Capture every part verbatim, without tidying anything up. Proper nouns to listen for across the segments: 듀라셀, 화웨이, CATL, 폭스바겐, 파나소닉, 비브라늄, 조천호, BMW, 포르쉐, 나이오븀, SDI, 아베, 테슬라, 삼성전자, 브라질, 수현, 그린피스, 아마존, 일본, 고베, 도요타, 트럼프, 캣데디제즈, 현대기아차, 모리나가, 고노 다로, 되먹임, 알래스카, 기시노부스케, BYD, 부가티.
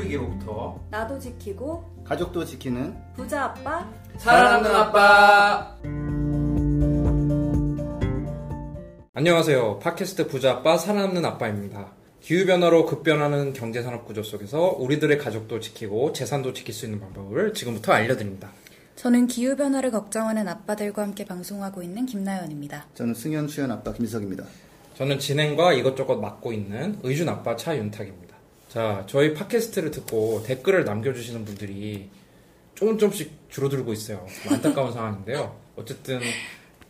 피부이기로부터 나도 지키고 가족도 지키는 부자 아빠, 사랑하는 아빠. 안녕하세요. 팟캐스트 부자 아빠, 살아남는 아빠입니다. 기후변화로 급변하는 경제산업구조 속에서 우리들의 가족도 지키고 재산도 지킬 수 있는 방법을 지금부터 알려드립니다. 저는 기후변화를 걱정하는 아빠들과 함께 방송하고 있는 김나연입니다. 저는 승현, 수현 아빠 김희석입니다. 저는 진행과 이것저것 맡고 있는 의준 아빠 차윤탁입니다. 자, 저희 팟캐스트를 듣고 댓글을 남겨주시는 분들이 조금 조금씩 줄어들고 있어요. 안타까운 상황인데요. 어쨌든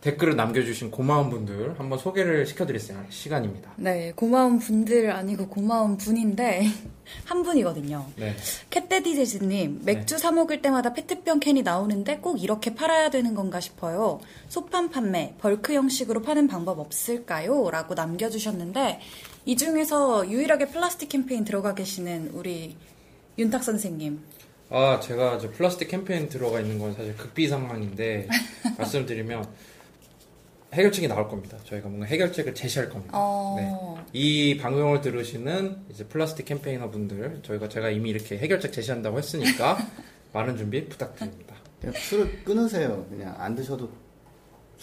댓글을 남겨주신 고마운 분들 한번 소개를 시켜드릴 시간입니다. 네, 고마운 분들 아니고 고마운 분인데 한 분이거든요. 네. 캣데디제즈님, 맥주 네. 사 먹을 때마다 페트병 캔이 나오는데 꼭 이렇게 팔아야 되는 건가 싶어요. 소판 판매, 벌크 형식으로 파는 방법 없을까요? 라고 남겨주셨는데 이 중에서 유일하게 플라스틱 캠페인 들어가 계시는 우리 윤탁 선생님. 아, 제가 저 플라스틱 캠페인 들어가 있는 건 사실 극비 상황인데 말씀드리면 해결책이 나올 겁니다. 저희가 뭔가 해결책을 제시할 겁니다. 어... 네. 이 방송을 들으시는 이제 플라스틱 캠페이너 분들, 저희가 제가 이미 이렇게 해결책 제시한다고 했으니까 많은 준비 부탁드립니다. 그냥 술을 끊으세요. 그냥 안 드셔도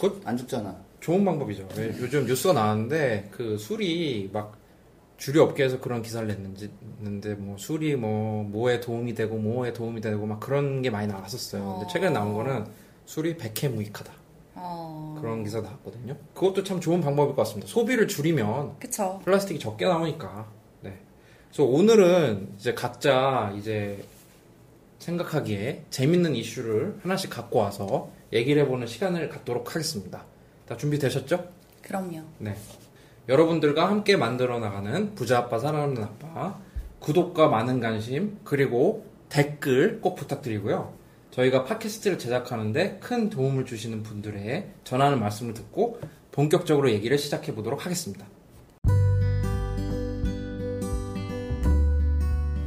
그... 안 죽잖아. 좋은 방법이죠. 네. 요즘 뉴스가 나왔는데 그 술이 막 주류 업계에서 그런 기사를 냈는지, 냈는데 뭐 술이 뭐 뭐에 도움이 되고 뭐에 도움이 되고 막 그런 게 많이 나왔었어요. 어... 근데 최근에 나온 거는 술이 백해 무익하다. 어... 그런 기사도 했거든요. 그것도 참 좋은 방법일 것 같습니다. 소비를 줄이면 그쵸. 플라스틱이 적게 나오니까. 네. 그래서 오늘은 이제 각자 이제 생각하기에 재밌는 이슈를 하나씩 갖고 와서 얘기를 해보는 시간을 갖도록 하겠습니다. 다 준비되셨죠? 그럼요. 네. 여러분들과 함께 만들어 나가는 부자 아빠, 살아남는 아빠. 구독과 많은 관심 그리고 댓글 꼭 부탁드리고요. 저희가 팟캐스트를 제작하는데 큰 도움을 주시는 분들의 전하는 말씀을 듣고 본격적으로 얘기를 시작해보도록 하겠습니다.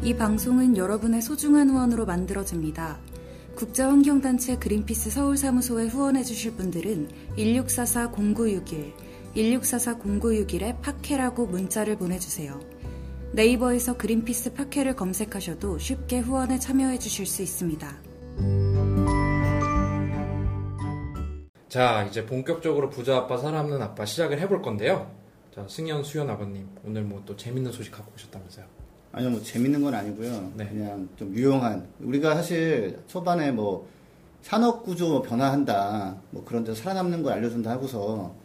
이 방송은 여러분의 소중한 후원으로 만들어집니다. 국제환경단체 그린피스 서울사무소에 후원해주실 분들은 일육사사 공구육일, 일육사사 공구육일에 팟캐라고 문자를 보내주세요. 네이버에서 그린피스 팟캐를 검색하셔도 쉽게 후원에 참여해주실 수 있습니다. 자, 이제 본격적으로 부자 아빠, 살아남는 아빠 시작을 해볼 건데요. 자, 승현, 수현 아버님, 오늘 뭐 또 재밌는 소식 갖고 오셨다면서요? 아니요, 뭐 재밌는 건 아니고요. 네. 그냥 좀 유용한, 우리가 사실 초반에 뭐 산업구조 변화한다, 뭐 그런 데서 살아남는 걸 알려준다 하고서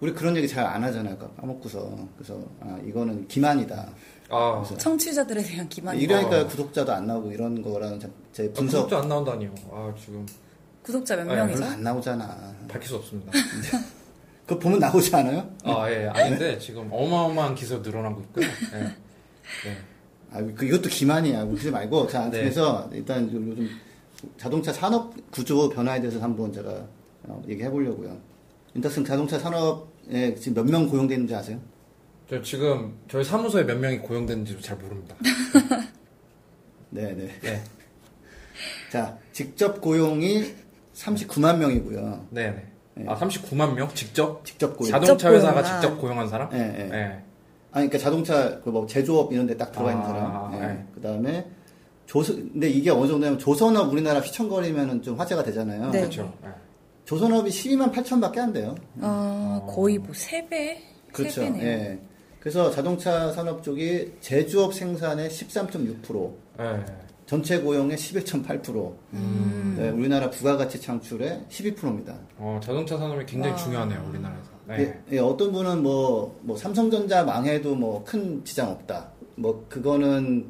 우리 그런 얘기 잘 안 하잖아요, 까먹고서. 그래서 아, 이거는 기만이다. 아, 청취자들에 대한 기만이다. 이러니까 아. 구독자도 안 나오고 이런 거랑 제 분석. 아, 구독자 안 나온다니요. 아, 지금. 구독자 몇 명이죠? 별로 안 나오잖아. 밝힐 수 없습니다. 그거 보면 나오지 않아요? 아, 예, 아닌데, 지금 어마어마한 기사 늘어나고 있고요. 예. 네. 아, 그, 이것도 기만이야. 그러지 말고. 자, 네. 그래서 일단 요즘 자동차 산업 구조 변화에 대해서 한번 제가 어, 얘기해 보려고요. 윤탁승, 자동차 산업에 지금 몇 명 고용되는지 아세요? 저 지금 저희 사무소에 몇 명이 고용되는지도 잘 모릅니다. 네, 네. 네. 자, 직접 고용이 삼십구만 명이고요. 네네. 네. 아, 삼십구만 명? 직접? 직접 고용. 자동차 직접 회사가 직접 고용한 사람? 네, 네. 네. 아니, 그러니까 자동차, 뭐, 제조업 이런 데 딱 들어가 있는 아, 사람. 네. 네. 그 다음에, 조선, 근데 이게 어느 정도냐면, 조선업 우리나라 휘청거리면 좀 화제가 되잖아요. 네. 그렇죠. 네. 조선업이 십이만 팔천 밖에 안 돼요. 아, 어. 거의 뭐, 세 배? 그렇죠. 세 배네요. 네. 그래서 자동차 산업 쪽이 제조업 생산의 십삼 점 육 퍼센트. 네. 전체 고용의 십일 점 팔 퍼센트, 음. 네, 우리나라 부가가치 창출의 십이 퍼센트입니다. 어, 자동차 산업이 굉장히 와. 중요하네요, 우리나라에서. 네. 예, 예, 어떤 분은 뭐, 뭐 삼성전자 망해도 뭐 큰 지장 없다. 뭐 그거는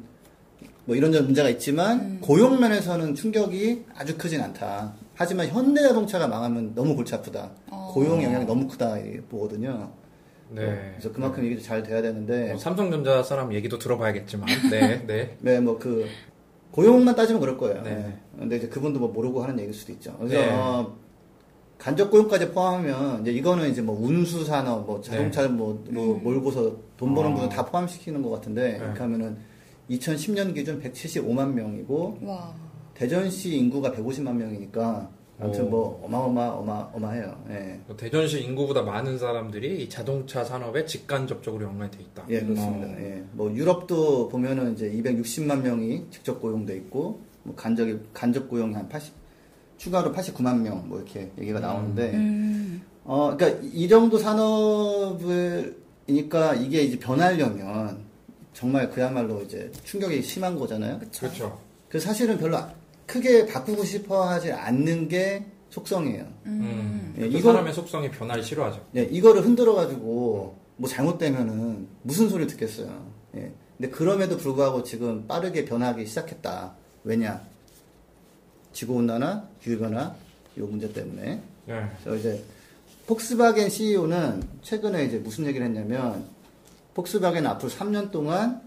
뭐 이런저런 문제가 있지만 음. 고용 면에서는 충격이 아주 크진 않다. 하지만 현대자동차가 망하면 너무 골치 아프다. 어. 고용 영향이 너무 크다 보거든요. 네. 어, 그래서 그만큼 얘기도 잘 돼야 되는데. 뭐, 삼성전자 사람 얘기도 들어봐야겠지만. 네, 네. 네, 뭐 그. 고용만 따지면 그럴 거예요. 네. 근데 이제 그분도 뭐 모르고 하는 얘기일 수도 있죠. 그래서, 네. 어, 간접 고용까지 포함하면, 이제 이거는 이제 뭐 운수산업, 뭐 자동차 네. 뭐, 뭐 음. 몰고서 돈 버는 분은 다 포함시키는 것 같은데, 네. 이렇게 하면은 이천십 년 기준 백칠십오만 명이고, 와. 대전시 인구가 백오십만 명이니까, 아무튼 뭐 어마어마 어마 어마해요. 예. 대전시 인구보다 많은 사람들이 이 자동차 산업에 직간접적으로 연관이 돼 있다. 예, 그렇습니다. 어. 예. 뭐 유럽도 보면은 이제 이백육십만 명이 직접 고용돼 있고, 뭐 간접이 간접 고용이 한 팔십 추가로 팔십구만 명 뭐 이렇게 얘기가 나오는데, 음. 어, 그러니까 이 정도 산업이니까 이게 이제 변하려면 정말 그야말로 이제 충격이 심한 거잖아요. 그렇죠. 그 사실은 별로 크게 바꾸고 싶어 하지 않는 게 속성이에요. 음. 예, 그 이거, 사람의 속성이 변화를 싫어하죠. 예, 이거를 흔들어가지고 뭐 잘못되면은 무슨 소리를 듣겠어요. 예. 근데 그럼에도 불구하고 지금 빠르게 변하기 시작했다. 왜냐? 지구온난화, 기후변화, 요 문제 때문에. 예. 그래서 이제 폭스바겐 씨이오는 최근에 이제 무슨 얘기를 했냐면, 폭스바겐 앞으로 삼 년 동안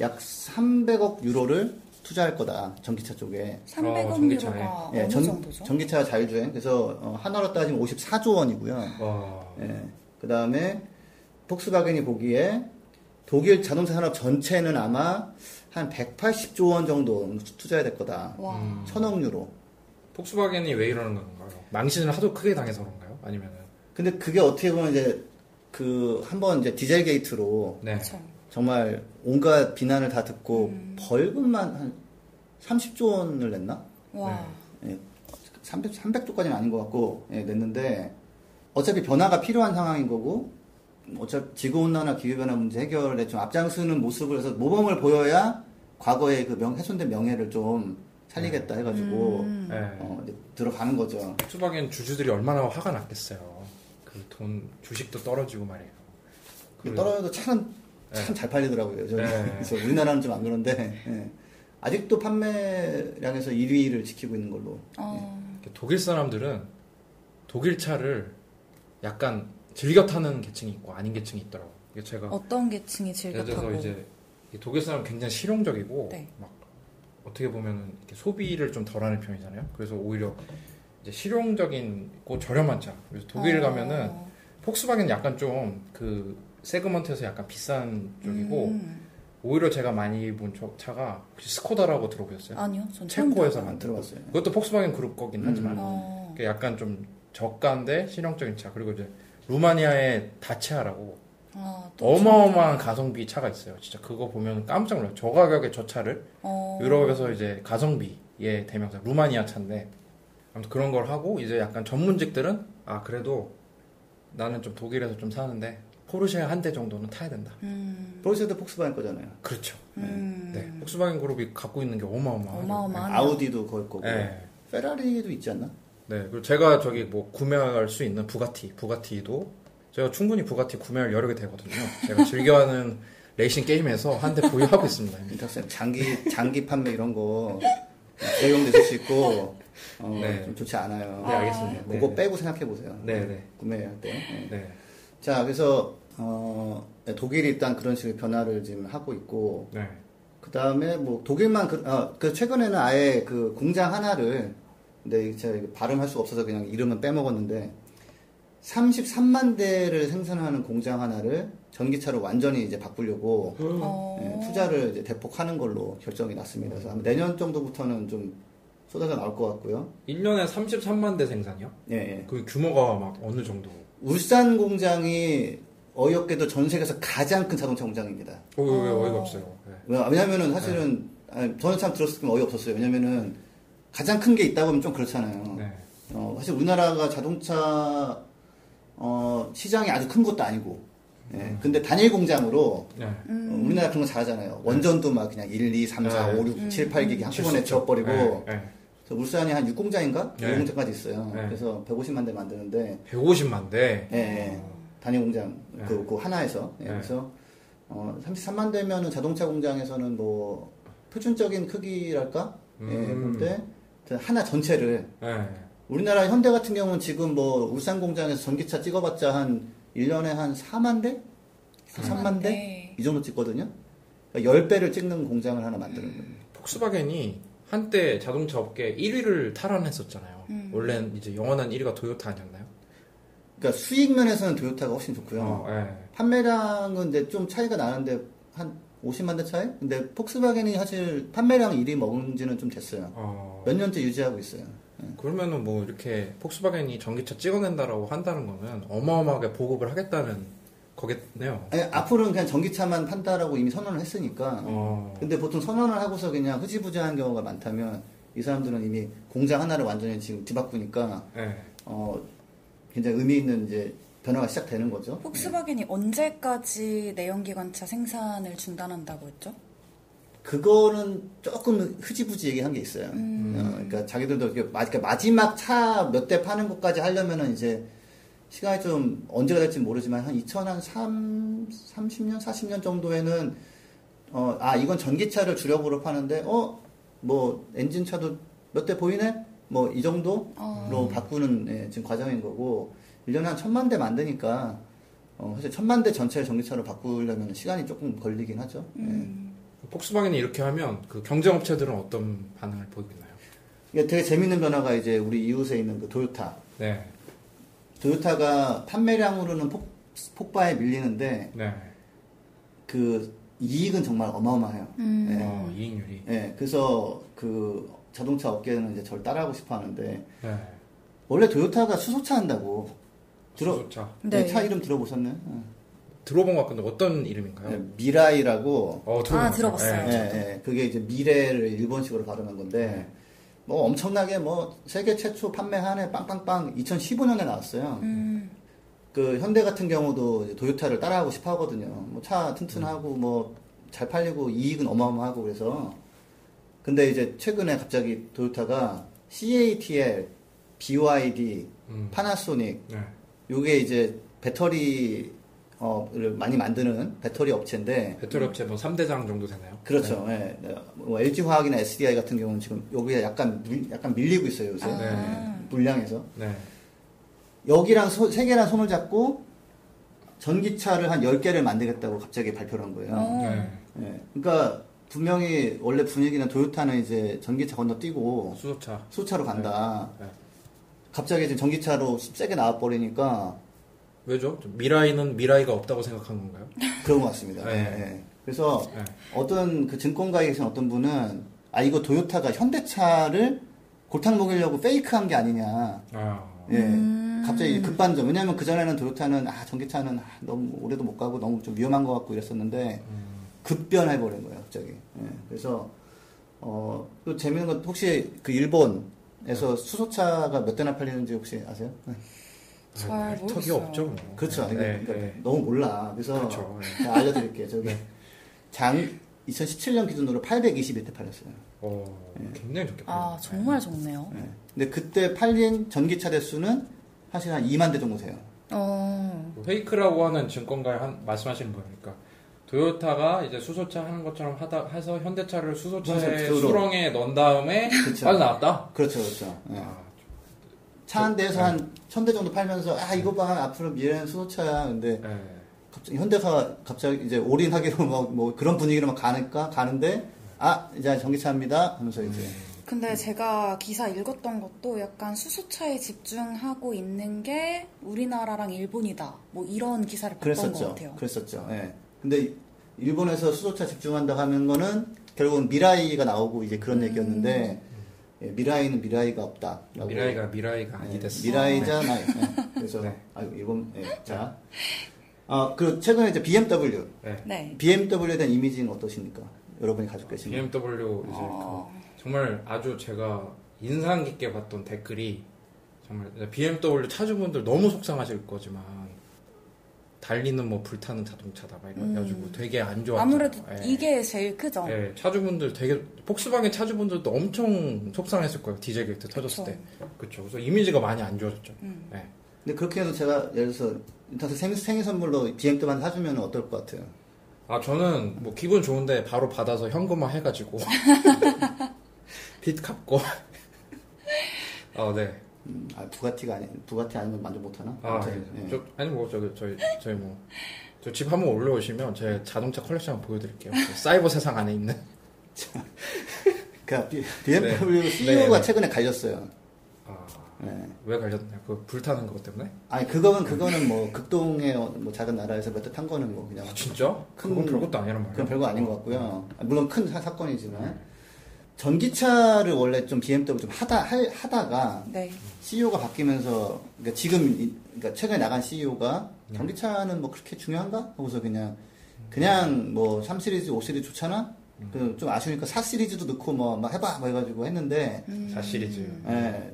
약 삼백억 유로를 투자할 거다, 전기차 쪽에. 삼백억 유로가 예, 어느 전, 정도죠? 전기차 자율주행. 그래서 어, 하나로 따지면 오십사조 원이고요. 예, 그 다음에 폭스바겐이 보기에 독일 자동차 산업 전체는 아마 한 백팔십조 원 정도 투자해야 될 거다. 음. 천억 유로. 폭스바겐이 왜 이러는 건가요? 망신을 하도 크게 당해서 그런가요? 아니면은? 근데 그게 어떻게 보면 이제 그 한번 이제 디젤 게이트로 네. 정말 온갖 비난을 다 듣고 음. 벌금만 한 삼십조 원을 냈나? 와. 네. 삼백, 삼백조까지는 아닌 것 같고 네, 냈는데, 어차피 변화가 필요한 상황인 거고, 어차피 지구온난화 기후변화 문제 해결에 좀 앞장서는 모습을 해서 모범을 보여야 과거의 그 명, 훼손된 명예를 좀 살리겠다 해가지고 음. 어, 들어가는 거죠. 수박엔 주주들이 얼마나 화가 났겠어요. 그 돈 주식도 떨어지고 말이에요. 떨어져도 차는 참 잘 팔리더라고요. 그래서 우리나라는 좀 안 그런데 예. 아직도 판매량에서 일 위를 지키고 있는 걸로. 어. 예. 독일 사람들은 독일 차를 약간 즐겨 타는 계층이 있고 아닌 계층이 있더라고. 이게 제가 어떤 계층이 즐겨 타고? 그래서 이제 독일 사람 굉장히 실용적이고 네. 막 어떻게 보면은 이렇게 소비를 좀 덜하는 편이잖아요. 그래서 오히려 이제 실용적이고 저렴한 차. 그래서 독일 어. 가면은 폭스바겐 약간 좀 그 세그먼트에서 약간 비싼 쪽이고 음. 오히려 제가 많이 본 차가 혹시 스코다라고 들어보셨어요? 아니요, 전 체코에서 만들어 봤어요. 그것도 폭스바겐 그룹 거긴 하지만 음. 어. 약간 좀 저가인데 실용적인 차. 그리고 이제 루마니아의 다치아라고 아, 어마어마한 진짜. 가성비 차가 있어요. 진짜 그거 보면 깜짝 놀라요. 저 가격에 저 차를 어... 유럽에서 이제 가성비의 대명사 루마니아 차인데, 아무튼 그런 걸 하고 이제 약간 전문직들은 아 그래도 나는 좀 독일에서 좀 사는데 포르쉐 한 대 정도는 타야 된다. 음... 포르쉐도 폭스바겐 거잖아요. 그렇죠. 음... 네, 폭스바겐 그룹이 갖고 있는 게 어마어마한. 아우디도 거의 거고 네. 페라리도 있지 않나? 네, 그리고 제가 저기 뭐 구매할 수 있는 부가티, 부가티도 제가 충분히 부가티 구매할 여력이 되거든요. 제가 즐겨하는 레이싱 게임에서 한 대 보유하고 있습니다. 민탁쌤 장기 장기 판매 이런 거 대용되실 수 있고 어, 네. 좀 좋지 않아요. 네, 알겠습니다. 그거 네. 빼고 생각해 보세요. 네, 네. 구매할 때. 네. 네. 자, 그래서 어, 독일이 일단 그런 식의 변화를 지금 하고 있고, 네. 그 다음에 뭐 독일만 그, 어, 그 최근에는 아예 그 공장 하나를 근데 제가 발음할 수가 없어서 그냥 이름은 빼먹었는데, 삼십삼만 대를 생산하는 공장 하나를 전기차로 완전히 이제 바꾸려고 음. 예, 투자를 이제 대폭 하는 걸로 결정이 났습니다. 그래서 아마 내년 정도부터는 좀 쏟아져 나올 것 같고요. 일 년에 삼십삼만 대 생산이요? 예, 예. 그 규모가 막 어느 정도? 울산 공장이 어이없게도 전 세계에서 가장 큰 자동차 공장입니다. 오, 왜 어이가 없어요? 네. 왜냐면은 사실은, 네. 아니, 저는 참 들었을 때 어이없었어요. 왜냐면은, 가장 큰 게 있다 보면 좀 그렇잖아요. 네. 어, 사실 우리나라가 자동차, 어, 시장이 아주 큰 것도 아니고. 예. 음. 근데 단일 공장으로. 네. 음. 어, 우리나라 그런 거 잘하잖아요. 원전도 막 그냥 일, 이, 삼, 사, 오, 육, 칠, 팔 기기 음. 한꺼번에 지워버리고. 네. 네. 그래서 울산이 한 육 공장인가? 네. 육 공장까지 있어요. 네. 그래서 백오십만 대 만드는데. 백오십만 대? 예. 예. 어. 단일 공장. 네. 그, 그 하나에서. 예. 네. 그래서, 어, 삼십삼만 대면은 자동차 공장에서는 뭐, 표준적인 크기랄까? 예, 그런데 하나 전체를 네. 우리나라 현대 같은 경우는 지금 뭐 울산 공장에서 전기차 찍어봤자 한 일 년에 한 사만 대, 삼만 대 네. 이 정도 찍거든요. 그러니까 십 배를 찍는 공장을 하나 만드는 거예요. 폭스바겐이 한때 자동차 업계 일 위를 탈환했었잖아요. 음. 원래 이제 영원한 일 위가 도요타 아니었나요? 그러니까 수익 면에서는 도요타가 훨씬 좋고요. 어, 네. 판매량은 이제 좀 차이가 나는데 한 오십만 대 차이? 근데 폭스바겐이 사실 판매량 일 위 먹은 지는 좀 됐어요. 어... 몇 년째 유지하고 있어요. 그러면은 뭐 이렇게 폭스바겐이 전기차 찍어낸다라고 한다는 거면 어마어마하게 보급을 하겠다는 거겠네요. 아니, 앞으로는 그냥 전기차만 판다라고 이미 선언을 했으니까. 어. 근데 보통 선언을 하고서 그냥 흐지부지한 경우가 많다면 이 사람들은 이미 공장 하나를 완전히 지금 뒤바꾸니까 네. 어, 굉장히 의미 있는 이제 변화가 시작되는 거죠. 폭스바겐이 네. 언제까지 내연기관차 생산을 중단한다고 했죠? 그거는 조금 흐지부지 얘기한 게 있어요. 음. 어, 그러니까 자기들도 그러니까 마지막 차 몇 대 파는 것까지 하려면은 이제 시간이 좀 언제가 될지 모르지만 한 이천삼십 년, 사십 년 정도에는 어, 아 이건 전기차를 주력으로 파는데 어? 뭐 엔진차도 몇 대 보이네? 뭐 이 정도로 어. 바꾸는 예, 지금 과정인 거고 일 년에 한 천만 대 만드니까 어, 사실 천만 대 전체를 전기차로 바꾸려면 시간이 조금 걸리긴 하죠. 음. 예. 폭스바겐이 이렇게 하면 그 경쟁업체들은 어떤 반응을 보이겠나요? 이게 되게 재밌는 변화가 이제 우리 이웃에 있는 그 도요타. 네. 도요타가 판매량으로는 폭, 폭바에 밀리는데 네. 그 이익은 정말 어마어마해요. 음. 네. 어, 이익률이. 네. 그래서 그 자동차 업계는 이제 저를 따라하고 싶어 하는데 네. 원래 도요타가 수소차 한다고. 들어, 수소차. 네. 차 이름 들어보셨나요? 네. 들어본 것 같은데 어떤 이름인가요? 네, 미라이라고. 어, 아, 들어봤어요. 네, 네, 그게 이제 미래를 일본식으로 발음한 건데, 네. 뭐 엄청나게 뭐 세계 최초 판매 한 해 빵빵빵 이천십오 년에 나왔어요. 음. 그 현대 같은 경우도 이제 도요타를 따라하고 싶어 하거든요. 뭐 차 튼튼하고 음. 뭐 잘 팔리고 이익은 어마어마하고 그래서. 근데 이제 최근에 갑자기 도요타가 씨에이티엘, 비와이디, 음. 파나소닉, 네. 요게 이제 배터리 어,를 많이 만드는 배터리 업체인데. 배터리 업체 뭐 삼 대장 정도 되나요? 그렇죠. 네. 네. 뭐 엘지화학이나 에스디아이 같은 경우는 지금 여기에 약간, 밀, 약간 밀리고 있어요, 요새. 아, 네. 물량에서. 네. 여기랑 소, 세 개랑 손을 잡고 전기차를 한 열 개를 만들겠다고 갑자기 발표를 한 거예요. 아. 네. 네. 그러니까 분명히 원래 분위기는 도요타는 이제 전기차 건너뛰고. 수소차. 수소차로 간다. 네. 네. 갑자기 지금 전기차로 세게 나와버리니까. 왜죠? 미라이는 미라이가 없다고 생각한 건가요? 그런 것 같습니다. 네. 네. 그래서 네. 어떤 그 증권가에 계신 어떤 분은 아 이거 도요타가 현대차를 골탕 먹이려고 페이크한 게 아니냐. 아. 예. 음. 갑자기 급반전. 왜냐하면 그 전에는 도요타는 아 전기차는 아, 너무 오래도 못 가고 너무 좀 위험한 것 같고 이랬었는데 음. 급변해 버린 거예요, 갑자기. 예. 그래서 어, 또 재밌는 건 혹시 그 일본에서 수소차가 몇 대나 팔리는지 혹시 아세요? 잘 턱이 없죠. 뭐. 그렇죠. 네, 그러니까 네. 너무 몰라. 그래서 그렇죠. 네. 알려드릴게요. 저기 네. 장 이천십칠 년 기준으로 팔백이십일 대 팔렸어요. 오, 네. 굉장히 적게 팔렸어요. 아 정말 적네요. 네. 근데 그때 팔린 전기차 대수는 사실 한 이만 대 정도 돼요. 어. 페이크라고 하는 증권가에 한, 말씀하시는 거니까 도요타가 이제 수소차 하는 것처럼 하다 해서 현대차를 수소차의 수렁에 넣은 다음에 빠져나왔다. 그렇죠, 그렇죠. 네. 아. 차 한 대에서 네. 한 천 대 정도 팔면서 아 이거 봐 앞으로 미래는 수소차야 근데 네. 갑자기 현대가 갑자기 이제 올인하기로 막 뭐 그런 분위기로 막 가니까 가는데 아 이제 전기차입니다 하면서 이제 근데 제가 기사 읽었던 것도 약간 수소차에 집중하고 있는 게 우리나라랑 일본이다 뭐 이런 기사를 봤던 그랬었죠. 것 같아요. 그랬었죠. 예. 네. 근데 일본에서 수소차 집중한다 하는 거는 결국은 미라이가 나오고 이제 그런 음. 얘기였는데. 예, 미라이는 미라이가 없다. 미라이가 미라이가 아니 됐어. 예, 미라이잖아요. 네. 그래서 네. 아 이번 예, 자, 아 그리고 최근에 이제 비엠더블유, 네. 비엠더블유에 대한 이미지는 어떠십니까? 여러분이 가지고 계십니까? 비엠더블유 이제 아. 그 정말 아주 제가 인상 깊게 봤던 댓글이 정말 비엠더블유 차주분들 너무 속상하실 거지만 달리는 뭐 불타는 자동차다 막 이런 가지고 음. 되게 안 좋아. 아무래도 예. 이게 제일 크죠. 예. 차주분들 되게 폭스바겐 차주분들도 엄청 속상했을 거예요. 디젤게이트 터졌을 때. 그렇죠. 그래서 이미지가 많이 안 좋아졌죠. 음. 예. 근데 그렇게 해서 제가 예를 들어서 인터넷 생일, 생일 선물로 비엠더블유만 사주면 어떨 것 같아요? 아 저는 뭐 기분 좋은데 바로 받아서 현금화 해가지고 빚 갚고. 아 네. 음, 아, 부가티가 아니, 부가티 아니면 만족 못하나? 아, 네. 네. 저, 아니, 뭐, 저기, 저희, 저희 뭐, 저 집 한번 올라오시면 제 자동차 컬렉션 한번 보여드릴게요. 사이버 세상 안에 있는. 그니까, 비엠더블유 네. 씨이오가 네. 최근에 갈렸어요. 아, 네. 왜 갈렸냐? 그 불타는 것 때문에? 아니, 그거는, 그거는 뭐, 극동의 뭐 작은 나라에서 몇 대 탄 거는 뭐, 그냥. 아, 진짜? 큰, 그건 별것도 아니란 말이야. 그건 별거 아닌 것 같고요. 물론 큰 사, 사건이지만. 전기차를 원래 좀 비엠더블유 좀 하다 할, 하다가 네. 씨이오가 바뀌면서 그러니까 지금 그러니까 최근에 나간 씨이오가 전기차는 뭐 그렇게 중요한가 하고서 그냥 그냥 뭐 삼 시리즈, 오 시리즈 좋잖아. 그 좀 아쉬우니까 사 시리즈도 넣고 뭐 막 해봐 뭐 해가지고 했는데 음. 사 시리즈 예,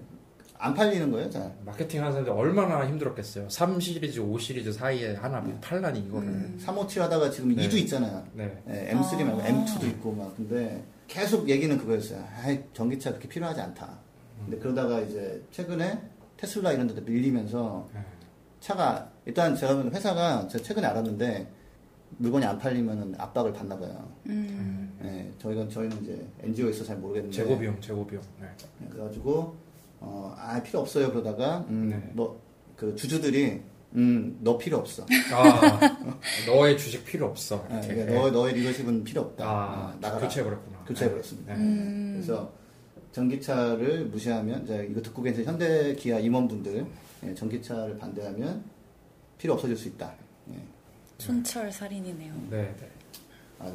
안 팔리는 거예요. 잘. 마케팅 하는 사람들 얼마나 힘들었겠어요. 삼 시리즈, 오 시리즈 사이에 하나 네. 팔라니 이거는 음. 삼, 오, 칠 하다가 지금 네. 이도 있잖아요. 네. 예, 엠 쓰리 말고 아. 엠 투도 있고 막 근데 계속 얘기는 그거였어요. 아이, 전기차 그렇게 필요하지 않다. 근데 그러다가 이제 최근에 테슬라 이런 데도 밀리면서 차가 일단 제가 회사가 제가 최근에 알았는데 물건이 안 팔리면은 압박을 받나 봐요. 음. 네, 저희가 저희는 이제 엔지오에 있어서 잘 모르겠는데 재고 비용, 재고 비용. 네. 그래가지고 어, 아 필요 없어요. 그러다가 음, 네. 뭐 그 주주들이 음, 너 필요 없어. 아, 너의 주식 필요 없어. 네, 그러니까 네. 너의 너의 리더십은 필요 없다. 아, 어, 나가라. 교체해버렸구나. 교체해버렸습니다. 네. 음. 그래서 전기차를 무시하면 이제 이거 듣고 계신 현대 기아 임원분들 예, 전기차를 반대하면 필요 없어질 수 있다. 예. 촌철 살인이네요. 네, 네. 아,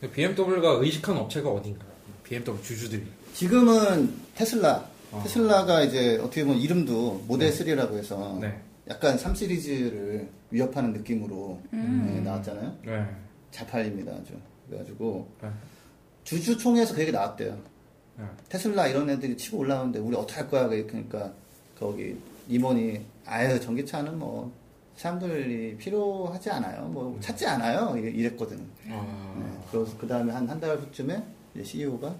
네. 비엠더블유가 의식한 업체가 어딘가? 비엠더블유 주주들이. 지금은 테슬라. 어. 테슬라가 이제 어떻게 보면 이름도 모델 네. 삼이라고 해서 네. 약간 삼 시리즈를 위협하는 느낌으로 음. 네, 나왔잖아요. 네. 잘 팔립니다, 아주. 그래가지고 네. 주주총회에서 그 얘기 나왔대요. 네. 테슬라 이런 애들이 치고 올라오는데 우리 어떡할 거야? 그러니까 거기 임원이 아유 전기차는 뭐. 사람들이 필요하지 않아요. 뭐 찾지 않아요. 이랬거든. 아... 네, 그래서 그 다음에 한 한 달 후쯤에 이제 씨이오가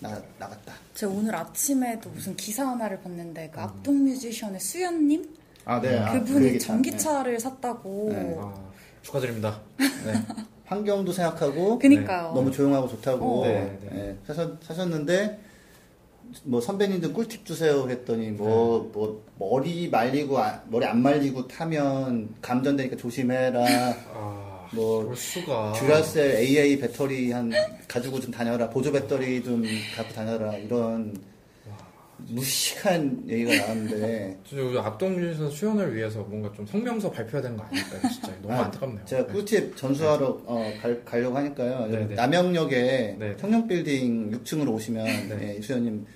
나 나갔다. 제가 오늘 아침에도 무슨 기사 하나를 봤는데 그 악동뮤지션의 수현님, 아, 네. 그분이 아, 전기차를 네. 샀다고. 네. 아, 축하드립니다. 네. 환경도 생각하고, 그러니까요. 너무 조용하고 좋다고 어. 네, 네. 네, 사셨, 사셨는데. 뭐 선배님들 꿀팁 주세요 했더니 뭐, 네. 뭐 머리 말리고 아, 머리 안 말리고 타면 감전되니까 조심해라. 아, 뭐 듀라셀 에이에이 배터리 한 가지고 좀 다녀라. 보조 배터리 좀 갖고 다녀라. 이런 무식한 얘기가 나왔는데. 진짜 악동뮤지션 수연을 위해서 뭔가 좀 성명서 발표해야 되는 거 아닐까요? 진짜 너무 아, 안타깝네요. 제가 꿀팁 네. 전수하러 네. 어, 갈, 가려고 하니까요. 네네. 남영역에 네네. 청년빌딩 육 층으로 오시면 네. 예, 수연님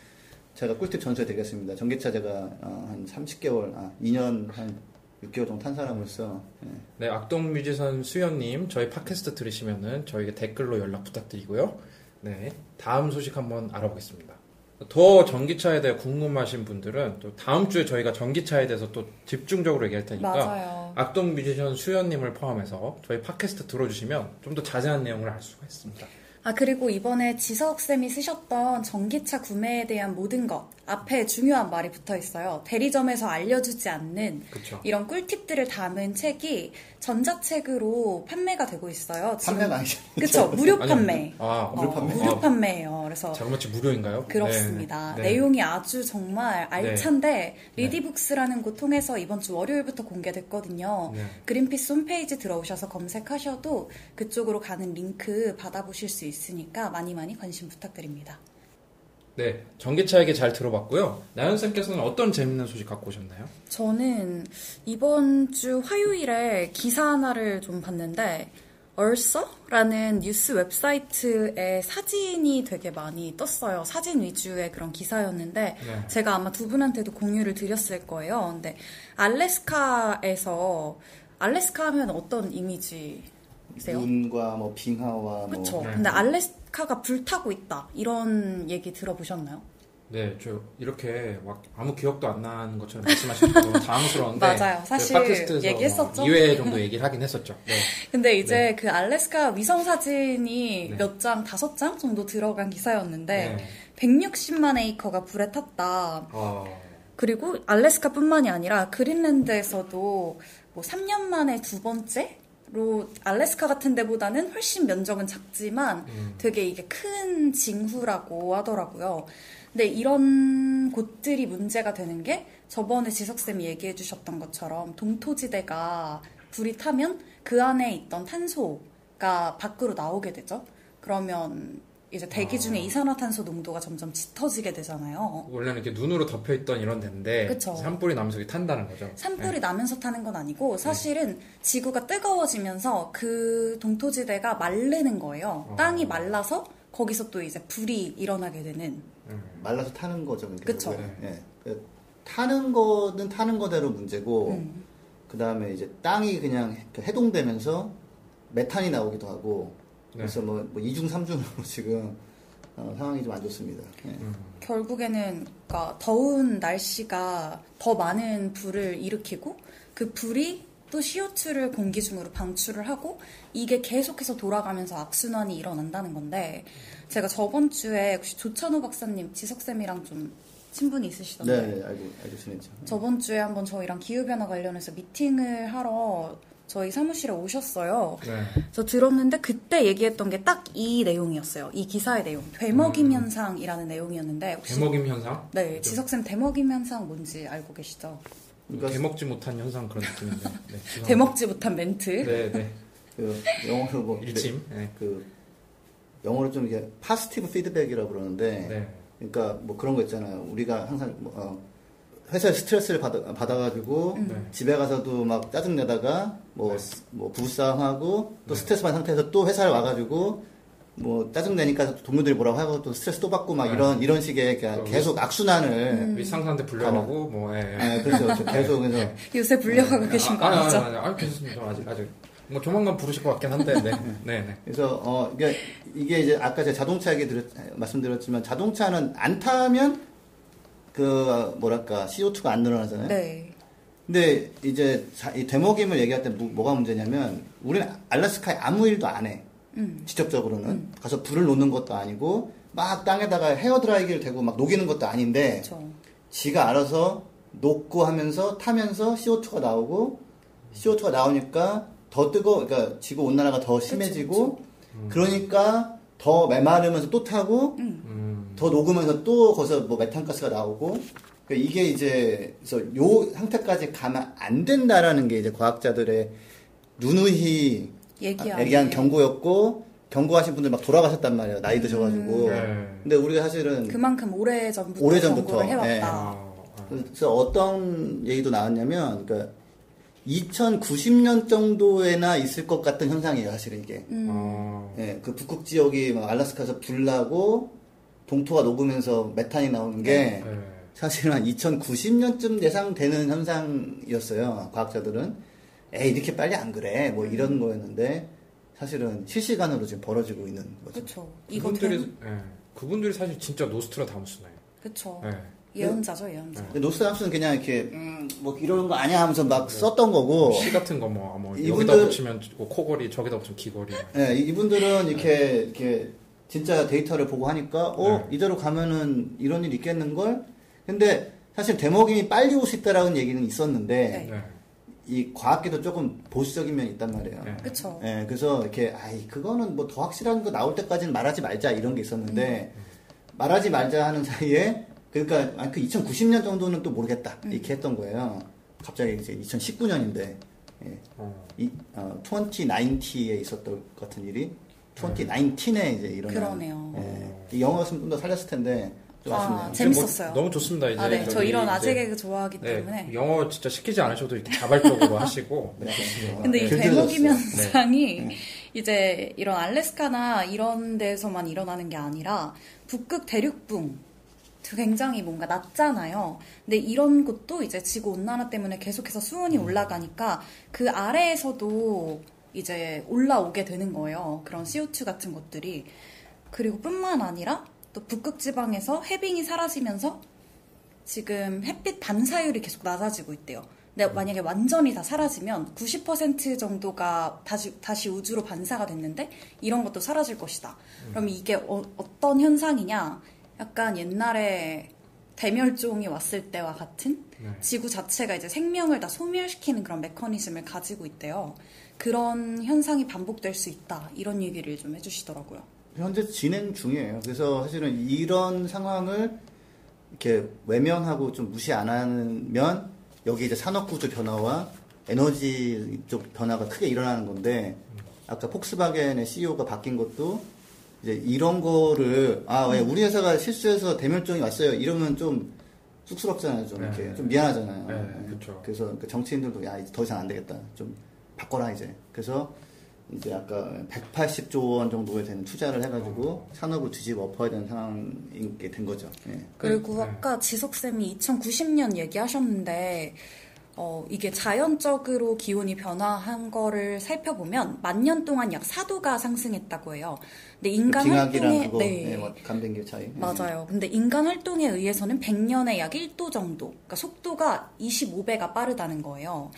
제가 꿀팁 전수해 드리겠습니다. 전기차 제가 어, 한 삼십 개월, 아, 이 년 한 육 개월 정도 탄 사람으로서 예. 네, 악동뮤지션 수연님 저희 팟캐스트 들으시면은 저에게 댓글로 연락 부탁드리고요. 네, 다음 소식 한번 알아보겠습니다. 더 전기차에 대해 궁금하신 분들은 또 다음 주에 저희가 전기차에 대해서 또 집중적으로 얘기할 테니까 맞아요. 악동뮤지션 수현님을 포함해서 저희 팟캐스트 들어주시면 좀 더 자세한 내용을 알 수가 있습니다. 아 그리고 이번에 지석쌤이 쓰셨던 전기차 구매에 대한 모든 것 앞에 중요한 말이 붙어있어요. 대리점에서 알려주지 않는 그쵸. 이런 꿀팁들을 담은 책이 전자책으로 판매가 되고 있어요. 판매가 아니죠? 그쵸. 무료 판매. 아, 무료 판매? 어, 무료 판매예요. 그래서 자그마치 무료인가요? 그렇습니다. 네. 내용이 아주 정말 알찬데 네. 리디북스라는 곳 통해서 이번 주 월요일부터 공개됐거든요. 네. 그린피스 홈페이지 들어오셔서 검색하셔도 그쪽으로 가는 링크 받아보실 수 있으니까 많이 많이 관심 부탁드립니다. 네, 전기차 얘기 잘 들어봤고요. 나연쌤께서는 어떤 재밌는 소식 갖고 오셨나요? 저는 이번 주 화요일에 기사 하나를 좀 봤는데 얼서라는 뉴스 웹사이트에 사진이 되게 많이 떴어요. 사진 위주의 그런 기사였는데 네. 제가 아마 두 분한테도 공유를 드렸을 거예요. 근데 알래스카에서 알래스카 하면 어떤 이미지? 있어요? 눈과 뭐 빙하와 그렇죠. 뭐. 근데 알래스카가 불타고 있다 이런 얘기 들어보셨나요? 네, 저 이렇게 막 아무 기억도 안 나는 것처럼 말씀하시는 게 너무 당황스러운데 맞아요. 사실 얘기했었죠. 이 회 정도 얘기를 하긴 했었죠. 네. 근데 이제 네. 그 알래스카 위성 사진이 네. 몇 장, 다섯 장 정도 들어간 기사였는데 네. 백육십만 에이커가 불에 탔다. 어. 그리고 알래스카뿐만이 아니라 그린란드에서도 뭐 삼 년 만에 두 번째? 로 알래스카 같은 데보다는 훨씬 면적은 작지만 음. 되게 이게 큰 징후라고 하더라고요. 근데 이런 곳들이 문제가 되는 게 저번에 지석쌤이 얘기해 주셨던 것처럼 동토지대가 불이 타면 그 안에 있던 탄소가 밖으로 나오게 되죠. 그러면 이제 대기 중에 아. 이산화탄소 농도가 점점 짙어지게 되잖아요. 원래는 이렇게 눈으로 덮여있던 이런 데인데 그쵸. 산불이 나면서 탄다는 거죠. 산불이 네. 나면서 타는 건 아니고 사실은 네. 지구가 뜨거워지면서 그 동토지대가 마르는 거예요. 어. 땅이 말라서 거기서 또 이제 불이 일어나게 되는. 음. 말라서 타는 거죠. 그쵸. 네. 네. 타는 거는 타는 거대로 문제고, 음. 그 다음에 이제 땅이 그냥 해동되면서 메탄이 나오기도 하고, 네. 그래서 뭐, 뭐 이중 삼중으로 지금 어, 상황이 좀 안 좋습니다. 네. 음. 결국에는 그러니까 더운 날씨가 더 많은 불을 일으키고, 그 불이 또 씨오투를 공기 중으로 방출을 하고, 이게 계속해서 돌아가면서 악순환이 일어난다는 건데, 제가 저번 주에 혹시 조천호 박사님, 지석쌤이랑 좀 친분이 있으시던데, 네, 알고, 알고 지냈죠. 저번 주에 한번 저희랑 기후변화 관련해서 미팅을 하러 저희 사무실에 오셨어요. 네. 저 들었는데 그때 얘기했던 게 딱 이 내용이었어요. 이 기사의 내용. 되먹임 음. 현상이라는 내용이었는데, 혹시 되먹임 현상? 네, 그렇죠. 지석쌤 되먹임 현상 뭔지 알고 계시죠? 그러니까 대먹지 못한 현상 그런 느낌인데. 네, 대먹지 못한 멘트. 네, 네. 그 영어로 뭐 일침. 네. 그 영어로 좀 이게 파스티브 피드백이라고 그러는데, 네. 그러니까 뭐 그런 거 있잖아요. 우리가 항상 뭐, 어, 회사에 스트레스를 받아 받아가지고 네. 집에 가서도 막 짜증 내다가 뭐, 네. 뭐 부부싸움하고 또 네. 스트레스 받은 상태에서 또 회사를 와가지고 뭐 짜증 내니까 동료들이 뭐라고 하고 또 스트레스 또 받고 막 네. 이런 이런 식의 그러니까 계속 악순환을 윗상사한테 음. 불려가고 뭐 예, 예. 예, 그렇죠, 그렇죠. 계속 그래서 요새 불려가고 예. 계신 거 아니죠? 아니, 아니, 아니, 아니, 괜찮습니다. 아직 아직 뭐 조만간 부르실 것 같긴 한데 네, 네, 네. 그래서 어 이게 이게 이제 아까 제가 자동차 얘기 드렸, 말씀드렸지만 자동차는 안 타면 그 뭐랄까 씨오투가 안 늘어나잖아요. 네. 근데 이제 자, 이 되먹임을 얘기할 때 뭐, 뭐가 문제냐면 우리는 알래스카에 아무 일도 안 해. 음. 직접적으로는 음. 가서 불을 놓는 것도 아니고 막 땅에다가 헤어드라이기를 대고 막 녹이는 것도 아닌데 그쵸. 지가 알아서 녹고 하면서 타면서 씨오투가 나오고 씨오투가 나오니까 더 뜨거워 그러니까 지구 온난화가 더 심해지고 그쵸, 그쵸. 그러니까 더 메마르면서 또 타고 음. 더 녹으면서 또 거기서 뭐 메탄가스가 나오고 그러니까 이게 이제 그래서 요 상태까지 가면 안 된다라는 게 이제 과학자들의 누누이 얘기한, 얘기한 경고였고 경고하신 분들 막 돌아가셨단 말이에요. 나이 드셔가지고. 음. 네. 근데 우리가 사실은 그만큼 오래 전부터, 오래 전부터 경고를 해왔다. 네. 아, 아. 그래서 어떤 얘기도 나왔냐면 그러니까 이천구십 년 정도에나 있을 것 같은 현상이에요. 사실은 이게. 음. 아. 네, 그 북극 지역이 막 알래스카에서 불나고 동토가 녹으면서 메탄이 나오는 게 네. 사실은 한 이천구십 년쯤 예상되는 현상이었어요. 과학자들은. 에이, 이렇게 빨리 안 그래. 뭐 이런 거였는데, 사실은 실시간으로 지금 벌어지고 있는 거죠. 그쵸. 그분들이, 된... 예. 그분들이 사실 진짜 노스트라다무스네요. 그쵸. 예. 예언자죠, 예언자. 예. 노스트라다무스는 그냥 이렇게, 음, 뭐 이런 거 아니야 하면서 막 네. 썼던 거고. 시 같은 거 뭐, 뭐 이분들... 여기다 붙이면 코걸이, 저기다 붙이면 귀걸이. 예, 이분들은 이렇게, 이렇게 진짜 데이터를 보고 하니까, 어, 네. 이대로 가면은 이런 일 있겠는걸? 근데 사실 대목임이 빨리 올 수 있다라는 얘기는 있었는데, 네. 이 과학계도 조금 보수적인 면이 있단 말이에요. 네. 그렇죠. 예, 그래서 이렇게 아이 그거는 뭐 더 확실한 거 나올 때까지는 말하지 말자 이런 게 있었는데 음. 말하지 말자 하는 사이에 그러니까 아, 그 이천구십 년 정도는 또 모르겠다 음. 이렇게 했던 거예요. 갑자기 이제 이천십구 년인데 예. 어. 이, 어, 이천구십에 있었던 같은 일이 이천십구에 이제 일어나. 그러네요. 예. 영어였으면 좀 더 살렸을 텐데. 아, 재밌었어요. 뭐, 너무 좋습니다. 이제 아, 네. 저 이런 아재 개그 좋아하기 네, 때문에 영어 진짜 시키지 않으셔도 이렇게 자발적으로 하시고. 네. 근데 네. 이 되먹임 현상이 네. 이제 이런 알래스카나 이런 데서만 일어나는 게 아니라 북극 대륙붕 굉장히 뭔가 낮잖아요. 근데 이런 것도 이제 지구 온난화 때문에 계속해서 수온이 음. 올라가니까 그 아래에서도 이제 올라오게 되는 거예요. 그런 씨오투 같은 것들이. 그리고 뿐만 아니라 또 북극지방에서 해빙이 사라지면서 지금 햇빛 반사율이 계속 낮아지고 있대요. 근데 음. 만약에 완전히 다 사라지면 구십 퍼센트 정도가 다시, 다시 우주로 반사가 됐는데 이런 것도 사라질 것이다. 음. 그럼 이게 어, 어떤 현상이냐? 약간 옛날에 대멸종이 왔을 때와 같은 네. 지구 자체가 이제 생명을 다 소멸시키는 그런 메커니즘을 가지고 있대요. 그런 현상이 반복될 수 있다. 이런 얘기를 좀 해주시더라고요. 현재 진행 중이에요. 그래서 사실은 이런 상황을 이렇게 외면하고 좀 무시 안 하면 여기 이제 산업구조 변화와 에너지 쪽 변화가 크게 일어나는 건데 아까 폭스바겐의 씨이오가 바뀐 것도 이제 이런 거를 아, 왜 우리 회사가 실수해서 대멸종이 왔어요. 이러면 좀 쑥스럽잖아요. 좀 이렇게 네. 좀 미안하잖아요. 네, 그렇죠. 그래서 정치인들도 야, 이제 더 이상 안 되겠다. 좀 바꿔라 이제. 그래서 이제 아까 백팔십조 원 정도에 되는 투자를 해가지고 산업을 뒤집어 엎어야 되는 상황이 된 거죠. 예. 그리고 아까 지석쌤이 이천구십년 얘기하셨는데 어, 이게 자연적으로 기온이 변화한 거를 살펴보면 만 년 동안 약 사도가 상승했다고 해요. 근데 인간 활동에 네. 네, 감된 게 차이. 맞아요. 근데 인간 활동에 의해서는 백년에 약 일도 정도. 그러니까 속도가 이십오배가 빠르다는 거예요.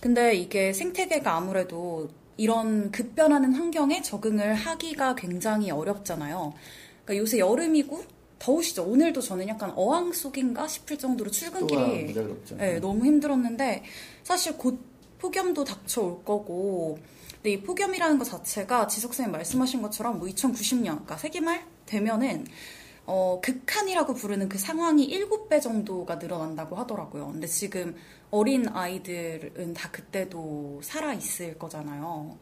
근데 이게 생태계가 아무래도 이런 급변하는 환경에 적응을 하기가 굉장히 어렵잖아요. 그러니까 요새 여름이고 더우시죠? 오늘도 저는 약간 어항 속인가 싶을 정도로 출근길이 네, 너무 힘들었는데 사실 곧 폭염도 닥쳐올 거고 근데 이 폭염이라는 것 자체가 지석쌤이 말씀하신 것처럼 뭐 이천구십년, 그러니까 세기말 되면은 어, 극한이라고 부르는 그 상황이 일곱배 정도가 늘어난다고 하더라고요. 근데 지금 어린 아이들은 다 그때도 살아있을 거잖아요.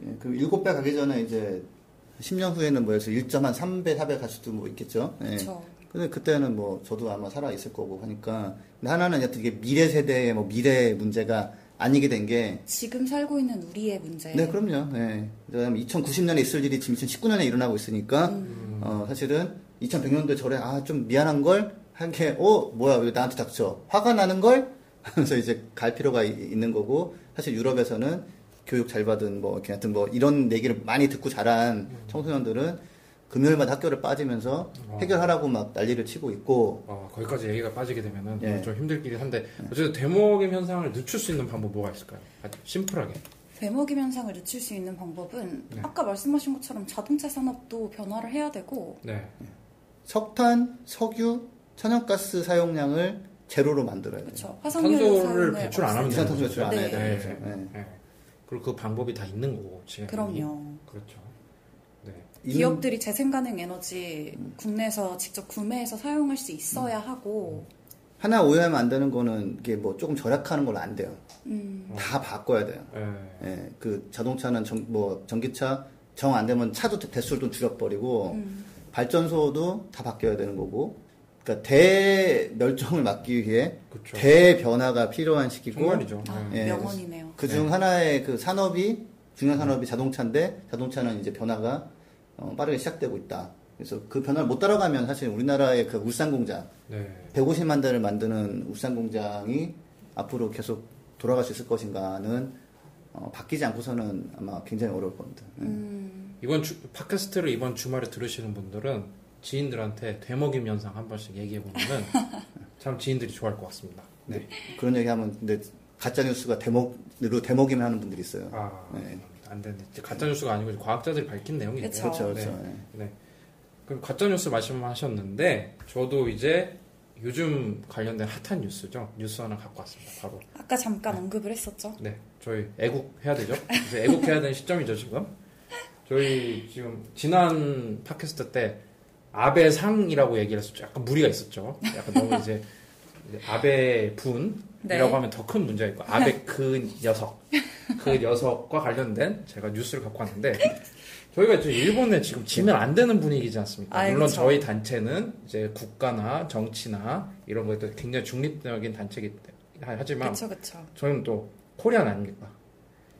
음. 그럼 일곱배 가기 전에 이제 십년 후에는 뭐 해서 일점삼배, 사배 갈 수도 뭐 있겠죠. 예. 근데 그때는 뭐 저도 아마 살아있을 거고 하니까. 근데 하나는 이게 미래 세대의 뭐 미래 문제가 아니게 된 게. 지금 살고 있는 우리의 문제. 네, 그럼요. 예. 그다음에 이천구십년에 있을 일이 지금 이천십구년에 일어나고 있으니까, 음. 어, 사실은 이천백년도에 저래, 아, 좀 미안한 걸, 한 게, 어, 뭐야, 왜 나한테 닥쳐. 화가 나는 걸? 하면서 이제 갈 필요가 있는 거고, 사실 유럽에서는 교육 잘 받은, 뭐, 이렇게 하여튼 뭐, 이런 얘기를 많이 듣고 자란 음. 청소년들은 금요일마다 학교를 빠지면서 아. 해결하라고 막 난리를 치고 있고. 아, 거기까지 얘기가 빠지게 되면은 예. 좀 힘들긴 한데, 어쨌든 대모김 현상을 늦출 수 있는 방법 뭐가 있을까요? 아주 심플하게. 대모김 현상을 늦출 수 있는 방법은, 네. 아까 말씀하신 것처럼 자동차 산업도 변화를 해야 되고, 네. 석탄, 석유, 천연가스 사용량을 제로로 만들어야 돼요. 그렇죠. 탄소를 배출 안 하면 돼요. 이산탄소 배출 안 해야 돼요. 그리고 그 방법이 다 있는 거고 지금. 그럼요. 그렇죠. 네. 기업들이 재생가능 에너지 음. 국내에서 직접 구매해서 사용할 수 있어야 음. 하고. 하나 오해하면 안 되는 거는 이게 뭐 조금 절약하는 건 안 돼요. 음. 다 바꿔야 돼요. 예. 예. 그 자동차는 정, 뭐 전기차 정 안 되면 차도 대수를 좀 줄여버리고 음. 발전소도 다 바뀌어야 되는 거고. 그러니까 대멸종을 막기 위해 그쵸. 대변화가 필요한 시기고. 정말이죠. 아, 예. 명언이네요. 그중 네. 하나의 그 산업이 중요한 산업이 음. 자동차인데 자동차는 이제 변화가 어, 빠르게 시작되고 있다. 그래서 그 변화를 못 따라가면 사실 우리나라의 그 울산 공장 네. 백오십만 대를 만드는 울산 공장이 앞으로 계속 돌아갈 수 있을 것인가는 어, 바뀌지 않고서는 아마 굉장히 어려울 겁니다. 네. 음. 이번 주, 팟캐스트를 이번 주말에 들으시는 분들은. 지인들한테 되먹임 현상 한 번씩 얘기해보면은 참 지인들이 좋아할 것 같습니다. 네. 네. 그런 얘기하면 근데 가짜뉴스가 대목으로 대먹임 하는 분들이 있어요. 아, 네. 안 되는데 가짜뉴스가 아니고 과학자들이 밝힌 내용이에요. 그렇죠. 그렇죠. 네. 네. 네. 그럼 가짜뉴스 말씀하셨는데 저도 이제 요즘 관련된 핫한 뉴스죠. 뉴스 하나 갖고 왔습니다. 바로. 아까 잠깐 네. 언급을 했었죠. 네. 저희 애국해야 되죠. 그래서 애국해야 되는 시점이죠 지금. 저희 지금 지난 팟캐스트 때 아베 상이라고 얘기를 했었죠. 약간 무리가 있었죠. 약간 너무 이제, 아베 분이라고 네. 하면 더 큰 문제가 있고, 아베 그 녀석, 그 녀석과 관련된 제가 뉴스를 갖고 왔는데, 저희가 이제 일본에 지금 지면 안 되는 분위기지 않습니까? 아이, 물론 그쵸. 저희 단체는 이제 국가나 정치나 이런 거에 또 굉장히 중립적인 단체이기 하지만, 그쵸, 그쵸. 저희는 또 코리안 아닙니까?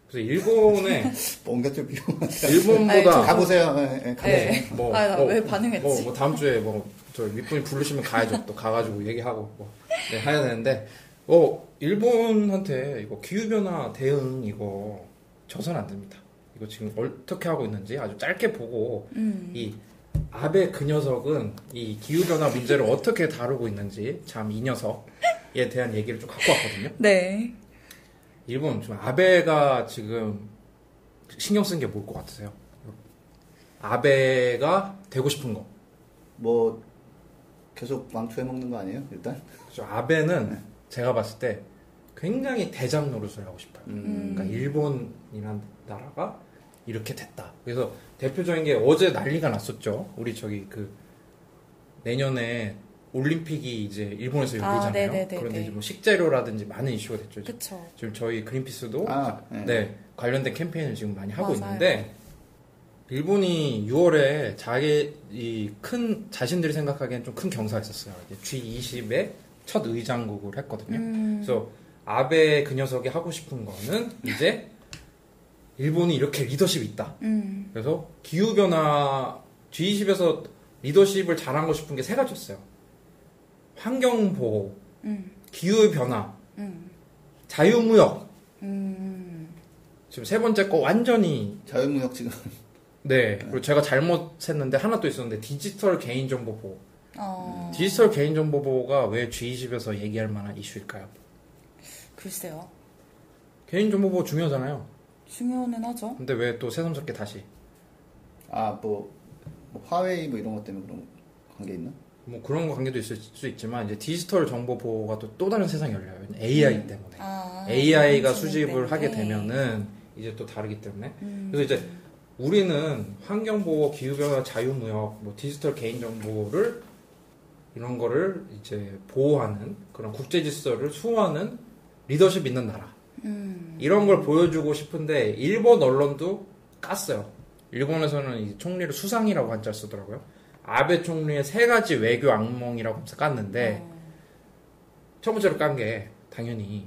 그래서 일본에 뭔가 좀 일본보다 아니, 가보세요. 네, 네, 가보세요. 네. 뭐, 아, 뭐, 왜 반응했지? 뭐, 뭐 다음 주에 뭐 저 윗분이 부르시면 가야죠. 또 가가지고 얘기하고 뭐 네, 해야 되는데, 어 일본한테 이거 기후 변화 대응 이거 져선 안 됩니다. 이거 지금 어떻게 하고 있는지 아주 짧게 보고 음. 이 아베 그 녀석은 이 기후 변화 문제를 어떻게 다루고 있는지 참 이 녀석에 대한 얘기를 좀 갖고 왔거든요. 네. 일본, 좀 아베가 지금 신경 쓴 게 뭘 것 같으세요? 아베가 되고 싶은 거. 뭐, 계속 망투해 먹는 거 아니에요, 일단? 그렇죠. 아베는 네. 제가 봤을 때 굉장히 대장 노릇을 하고 싶어요. 음. 그러니까 일본이라는 나라가 이렇게 됐다. 그래서 대표적인 게 어제 난리가 났었죠. 우리 저기 그 내년에 올림픽이 이제 일본에서 열리잖아요. 아, 그런데 이제 뭐 식재료라든지 많은 이슈가 됐죠. 그쵸. 지금 저희 그린피스도 아, 네. 네, 관련된 캠페인을 지금 많이 하고 맞아요. 있는데 일본이 유월에 자기 이 큰 자신들이 생각하기엔 좀 큰 경사가 있었어요. 지이십의 첫 의장국을 했거든요. 음. 그래서 아베 그 녀석이 하고 싶은 거는 이제 일본이 이렇게 리더십이 있다. 음. 그래서 기후변화 지이십에서 리더십을 잘한 거 싶은 게 세 가지였어요. 환경보호, 음. 기후변화, 음. 자유무역. 음. 지금 세 번째 거 완전히 자유무역 지금. 네. 그리고 제가 잘못했는데 하나 또 있었는데 디지털 개인정보보호. 어... 디지털 개인정보보호가 왜 지이십에서 얘기할 만한 이슈일까요? 글쎄요. 개인정보보호 중요하잖아요. 중요는 하죠. 근데 왜 또 새삼스럽게 다시? 아, 뭐, 뭐 화웨이 뭐 이런 것 때문에 그런 관계 있나? 뭐 그런 관계도 있을 수 있지만 이제 디지털 정보 보호가 또, 또 다른 세상이 열려요. 에이아이 음. 때문에. 아, 에이아이가 수집을 하게 되면은 이제 또 다르기 때문에. 음. 그래서 이제 우리는 환경보호, 기후변화, 자유무역, 뭐 디지털 개인정보를 이런 거를 이제 보호하는 그런 국제질서를 수호하는 리더십 있는 나라. 음. 이런 걸 보여주고 싶은데 일본 언론도 깠어요. 일본에서는 총리를 수상이라고 한자 쓰더라고요. 아베 총리의 세 가지 외교 악몽이라고 하면서 깠는데 어. 첫 번째로 깐 게 당연히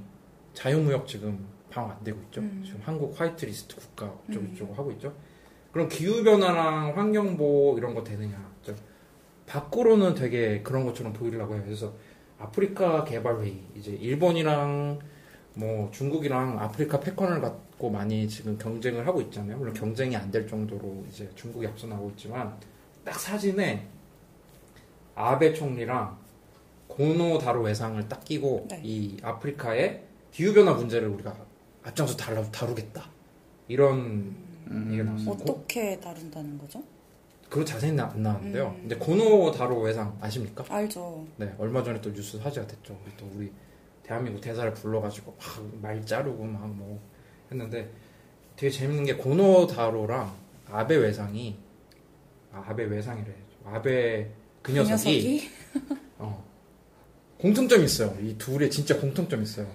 자유무역 지금 방어 안 되고 있죠. 음. 지금 한국 화이트리스트 국가 어쩌고 저쩌고 음. 하고 있죠. 그럼 기후변화랑 환경보호 이런 거 되느냐. 밖으로는 되게 그런 것처럼 보이려고 해요. 그래서 아프리카 개발회의 이제 일본이랑 뭐 중국이랑 아프리카 패권을 갖고 많이 지금 경쟁을 하고 있잖아요. 물론 경쟁이 안 될 정도로 이제 중국이 앞서 나오고 있지만 딱 사진에 아베 총리랑 고노 다로 외상을 딱 끼고 네. 이 아프리카의 기후변화 문제를 우리가 앞장서 다루, 다루겠다 이런 음, 얘기가 나왔어요. 어떻게 다룬다는 거죠? 그거 자세히는 안 나왔는데요. 음. 이제 고노 다로 외상 아십니까? 알죠. 네, 얼마 전에 또 뉴스 화제가 됐죠. 또 우리 대한민국 대사를 불러가지고 막 말 자르고 막 뭐 했는데 되게 재밌는 게 고노 다로랑 아베 외상이 아, 아베 외상이래 아베 그 녀석이 그 녀석이? 어, 공통점이 있어요. 이 둘의 진짜 공통점이 있어요.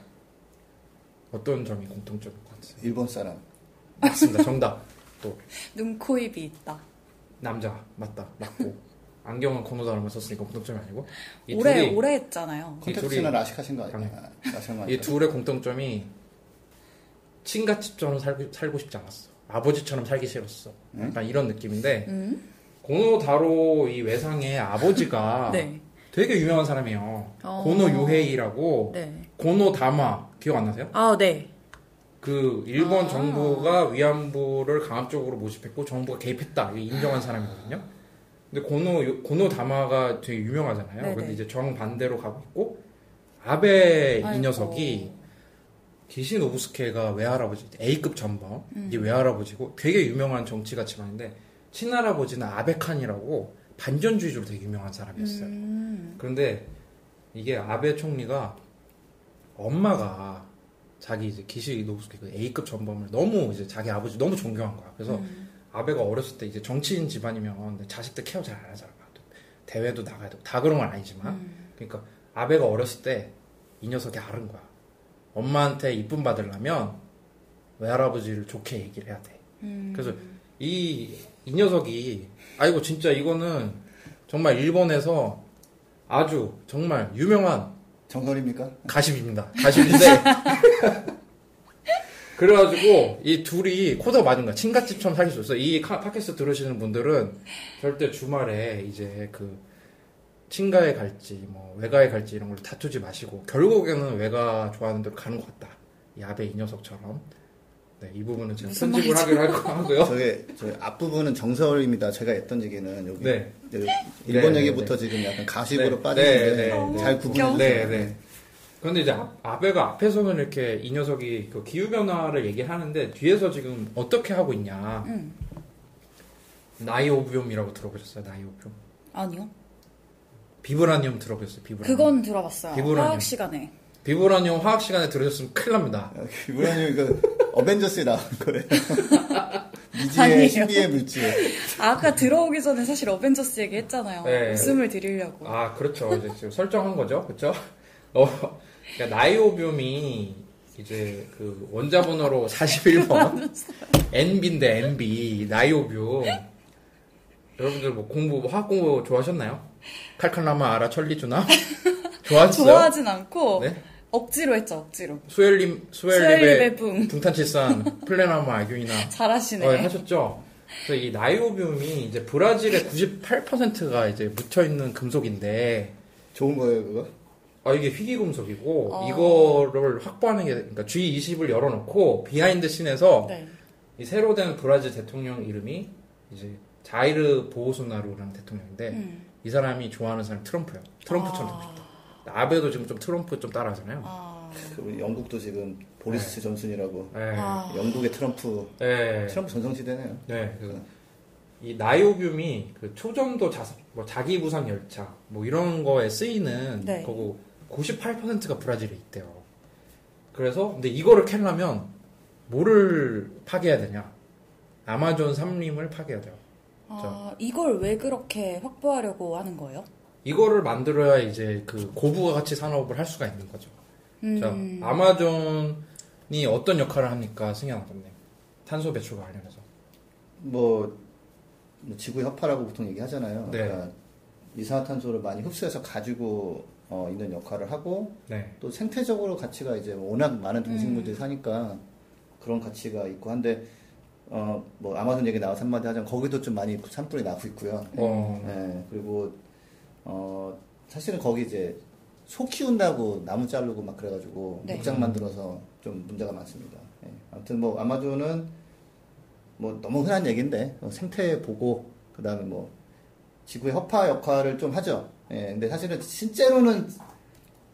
어떤 점이 공통점일 것 같아요? 일본 사람 맞습니다. 정답. 또 눈, 코, 입이 있다. 남자 맞다 맞고 안경은 고노 다로만 썼으니까 공통점이 아니고 이 오래 둘이, 오래 했잖아요. 컨텐츠는 아식하신 거 아니야? 이 둘의 공통점이 친갓집처럼 살고, 살고 싶지 않았어. 아버지처럼 살기 싫었어. 응? 약간 이런 느낌인데 응? 고노 다로 이 외상의 아버지가 네. 되게 유명한 사람이에요. 어... 고노 요헤이라고 네. 고노 다마 기억 안 나세요? 아 네. 그 일본 아~ 정부가 위안부를 강압적으로 모집했고 정부가 개입했다 인정한 사람이거든요. 근데 고노 고노 다마가 되게 유명하잖아요. 네네. 근데 이제 정반대로 가고 있고 아베 아이고. 이 녀석이 기시노부스케가 외할아버지 A급 전범 음. 이제 외할아버지고 되게 유명한 정치가 집안인데 친할아버지는 아베칸이라고 반전주의적으로 되게 유명한 사람이었어요. 음. 그런데 이게 아베 총리가 엄마가 자기 이제 기시노부스케 그 A급 전범을 너무 이제 자기 아버지 너무 존경한 거야. 그래서 음. 아베가 어렸을 때 이제 정치인 집안이면 자식들 케어 잘 안 하잖아. 대회도 나가야 되고 다 그런 건 아니지만 음. 그러니까 아베가 어렸을 때 이 녀석이 아른 거야. 엄마한테 이쁨 받으려면 외할아버지를 좋게 얘기를 해야 돼. 음. 그래서 이, 이 녀석이 아이고 진짜 이거는 정말 일본에서 아주 정말 유명한 정설입니까? 가십입니다. 가십인데 그래가지고 이 둘이 코드가 맞은 거야. 친갓집처럼 살기 좋았어. 이 팟캐스트 들으시는 분들은 절대 주말에 이제 그 친가에 갈지 뭐 외가에 갈지 이런 걸로 다투지 마시고 결국에는 외가 좋아하는 대로 가는 것 같다. 이 아베 이 녀석처럼. 네, 이 부분은 제가 편집을 하기로 할 거고요. 저게 저기 앞부분은 정서울입니다. 제가 했던 얘기는 여기 네. 일본 네, 얘기부터 네, 지금 약간 가십으로 네, 빠지는데 네, 네, 네, 잘 구분해주세요. 네, 네. 그런데 이제 아베가 앞에서는 이렇게 이 녀석이 그 기후변화를 얘기하는데 뒤에서 지금 어떻게 하고 있냐. 음. 나이오븀이라고 들어보셨어요? 나이오븀? 아니요. 비브라늄 들어보셨어요? 비브라늄. 그건 들어봤어요. 비브라늄. 화학 시간에. 비브라늄 화학 시간에 들으셨으면 큰일 납니다. 야, 비브라늄 이거 어벤져스에 나온 거예요. 미지의 신비의 물질. 아, 아까 들어오기 전에 사실 어벤져스 얘기했잖아요. 네. 웃음을 드리려고. 아 그렇죠. 이제 지금 설정한 거죠, 그렇죠? 어, 그러니까 나이오븀이 이제 그 원자번호로 사십일 번 엔비인데 엔비 나이오븀. 여러분들 뭐 공부 화학 공부 좋아하셨나요? 칼칼나마 아라 천리주나 좋아하셨어요? 좋아하진 않고. 네? 억지로 했죠, 억지로. 수엘님, 수엘님의 붕탄칠산 플레나마 아균이나. 잘하시네. 어, 하셨죠. 그래서 이 나이오븀이 이제 브라질의 구십팔 퍼센트가 이제 묻혀있는 금속인데. 좋은 거예요, 그거? 아, 이게 희귀금속이고, 어... 이거를 확보하는 게, 그러니까 지 이십을 열어놓고, 비하인드 씬에서, 네. 이 새로 된 브라질 대통령 이름이, 이제, 자이르 보우소나루라는 대통령인데, 음. 이 사람이 좋아하는 사람이 트럼프야. 트럼프처럼 되고 싶다. 아... 아베도 지금 좀 트럼프 좀 따라하잖아요. 아... 영국도 지금 보리스 네. 존슨이라고. 네. 아... 영국의 트럼프. 네. 트럼프 전성시대네요. 네. 그래서 이 나이오븀이 그 초전도 자석, 뭐 자기 부상 열차, 뭐 이런 거에 쓰이는 네. 거고, 구십팔 퍼센트가 브라질에 있대요. 그래서 근데 이거를 캘려면 뭐를 파괴해야 되냐? 아마존 삼림을 파괴해야 돼요. 아, 이걸 왜 그렇게 확보하려고 하는 거예요? 이거를 만들어야 이제 그 고부가 가치 산업을 할 수가 있는 거죠. 음. 자, 아마존이 어떤 역할을 합니까, 승현 아저님? 탄소 배출과 관련해서. 뭐, 뭐 지구 협화라고 보통 얘기하잖아요. 네. 그러니까 이산화탄소를 많이 흡수해서 가지고 어, 있는 역할을 하고, 네. 또 생태적으로 가치가 이제 워낙 많은 동식물들이 음. 사니까 그런 가치가 있고 한데, 어, 뭐, 아마존 얘기 나와서 한마디 하자면 거기도 좀 많이 산불이 나고 있고요. 어. 네, 그리고, 어, 사실은 거기 이제 소 키운다고 나무 자르고 막 그래가지고, 네. 목장 만들어서 좀 문제가 많습니다. 네. 아무튼 뭐, 아마존은 뭐, 너무 흔한 얘기인데, 어, 생태 보고, 그 다음에 뭐, 지구의 허파 역할을 좀 하죠. 예, 근데 사실은 실제로는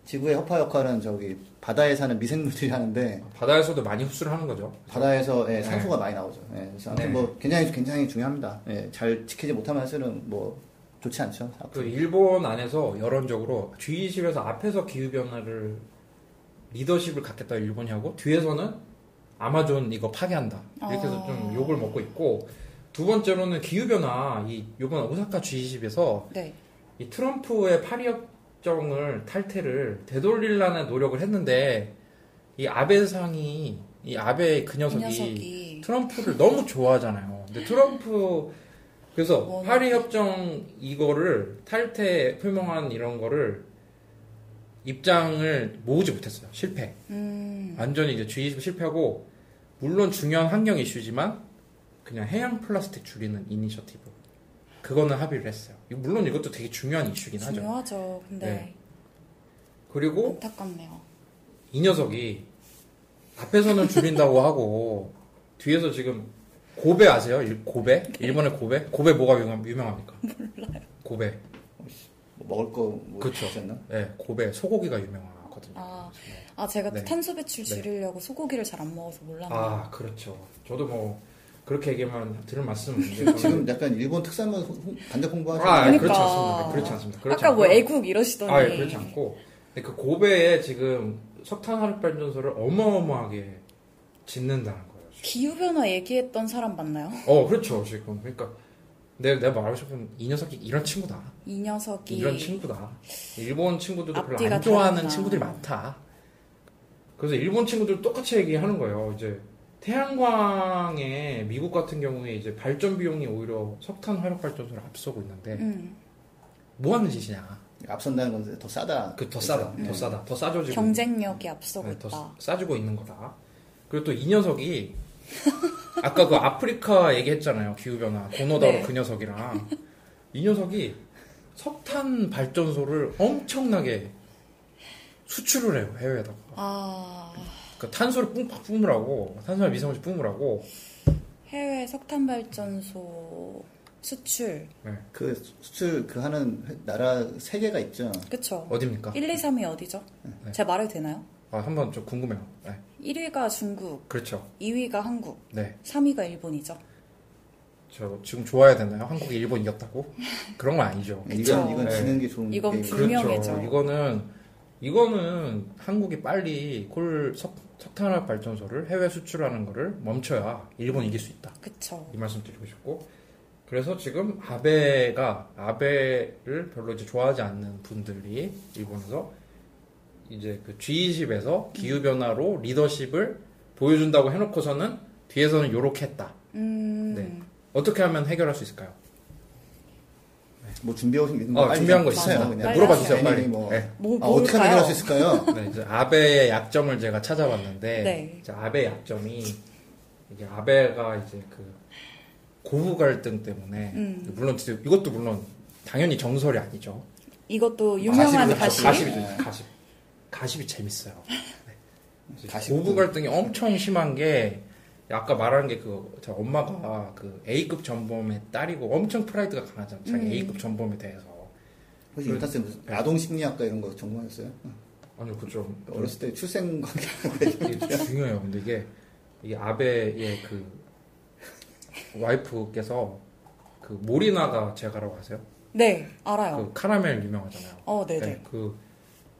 지구의 허파 역할은 저기 바다에 사는 미생물들이 하는데 바다에서도 많이 흡수를 하는 거죠. 바다에서 예, 산소가 네. 많이 나오죠. 예, 그래서 아무튼 네. 뭐 굉장히 굉장히 중요합니다. 예, 잘 지키지 못하면 사실은 뭐 좋지 않죠. 그 일본 안에서 여론적으로 지 이십에서 앞에서 기후 변화를 리더십을 갖겠다 일본이 하고 뒤에서는 아마존 이거 파괴한다 이렇게 해서 좀 욕을 먹고 있고. 두 번째로는 기후변화, 이, 요번 오사카 지 이십에서, 네. 이 트럼프의 파리협정을 탈퇴를 되돌리려는 노력을 했는데, 이 아베상이, 이 아베 그 녀석이, 녀석이 트럼프를 너무 좋아하잖아요. 근데 트럼프, 그래서 워낙... 파리협정 이거를 탈퇴 표명한 이런 거를 입장을 모으지 못했어요. 실패. 음... 완전히 이제 지 이십 실패하고, 물론 중요한 환경 이슈지만, 그냥 해양 플라스틱 줄이는 이니셔티브 그거는 합의를 했어요. 물론 이것도 되게 중요한 이슈긴 하죠. 중요하죠. 근데 네. 그리고 안타깝네요. 이 녀석이 앞에서는 줄인다고 하고 뒤에서 지금 고베 아세요? 고베? 네. 일본의 고베? 고베 뭐가 유명합니까? 몰라요. 고베 먹을 거 뭐 있었나? 네, 고베 소고기가 유명하거든요. 아, 아 제가 네. 탄소 배출 줄이려고 네. 소고기를 잘 안 먹어서 몰랐네요. 아 그렇죠. 저도 뭐 그렇게 얘기만 들을 말씀은 지금 약간 일본 특산물 반대 홍보하죠. 아, 그러니까. 그렇지 않습니다. 그렇지 않습니다. 그렇지 아까 않고요. 뭐 애국 이러시더니. 아, 예, 그렇지 않고. 근데 그 고베에 지금 석탄 화력 발전소를 어마어마하게 짓는다는 거예요. 지금. 기후변화 얘기했던 사람 맞나요? 어, 그렇죠. 지금 그러니까 내 내가 말하고 싶은 이 녀석이 이런 친구다. 이 녀석이 이런 친구다. 일본 친구들도 별로 안 좋아하는 다르구나. 친구들이 많다. 그래서 일본 친구들 똑같이 얘기하는 거예요. 이제. 태양광에 미국 같은 경우에 이제 발전 비용이 오히려 석탄 화력 발전소를 앞서고 있는데 음. 뭐 하는 짓이냐? 앞선다는 건 더 싸다. 그 더 싸다. 음. 더 싸다. 더 싸져지고 경쟁력이 앞서고 네, 있다. 더 싸지고 있는 거다. 그리고 또 이 녀석이 아까 그 아프리카 얘기했잖아요. 기후변화. 고노 다로 네. 그 녀석이랑 이 녀석이 석탄 발전소를 엄청나게 수출을 해요. 해외에다가. 아. 그 탄소를 뿜, 뿜으라고 탄소와 미세먼지 뿜으라고 해외 석탄 발전소 수출 네. 그 수출 그 하는 나라 세 개가 있죠. 그렇죠. 어디입니까? 일, 이, 삼이 어디죠? 네. 제가 말해도 되나요? 아 한번 좀 궁금해요. 네. 일 위가 중국. 그렇죠. 이 위가 한국. 네. 삼 위가 일본이죠. 저 지금 좋아야 되나요? 한국이 일본 이겼다고? 그런 건 아니죠. 이건 이건 네. 지는 게 좋은. 이건 분명해죠. 그렇죠. 이거는 이거는 한국이 빨리 콜 석, 석탄화학 발전소를 해외 수출하는 거를 멈춰야 일본이 이길 수 있다. 그쵸. 이 말씀 드리고 싶고. 그래서 지금 아베가, 아베를 별로 이제 좋아하지 않는 분들이 일본에서 이제 그 지 이십에서 기후변화로 리더십을 보여준다고 해놓고서는 뒤에서는 요렇게 했다. 음. 네. 어떻게 하면 해결할 수 있을까요? 네. 뭐 준비해오신 게 있는데 어, 준비한 거 있어요. 그냥 물어봐 주세요. 빨리. 뭐, 네. 뭐, 아, 어떻게 해결할 수 있을까요? 네, 이제 아베의 약점을 제가 찾아봤는데 네. 이제 아베의 약점이 이게 아베가 이제 그 고후 갈등 때문에 음. 물론 이것도 물론 당연히 정설이 아니죠. 이것도 유명한 가십. 가십이죠. 가십. 가십이 재밌어요. 네. 가십. 고후 갈등이 엄청 심한 게. 아까 말한 게 그 엄마가 그 A급 전범의 딸이고 엄청 프라이드가 강하잖아요. 자기 음. A급 전범에 대해서. 혹시 유타쌤 무슨 아동 심리학과 이런 거 전공하셨어요? 아니요, 그 좀 어렸을 때 출생 관계가 중요해요. 근데 이게 이 아베의 그 와이프께서 그 모리나가 제가라고 아세요? 네, 알아요. 그 카라멜 유명하잖아요. 어, 네네. 네, 그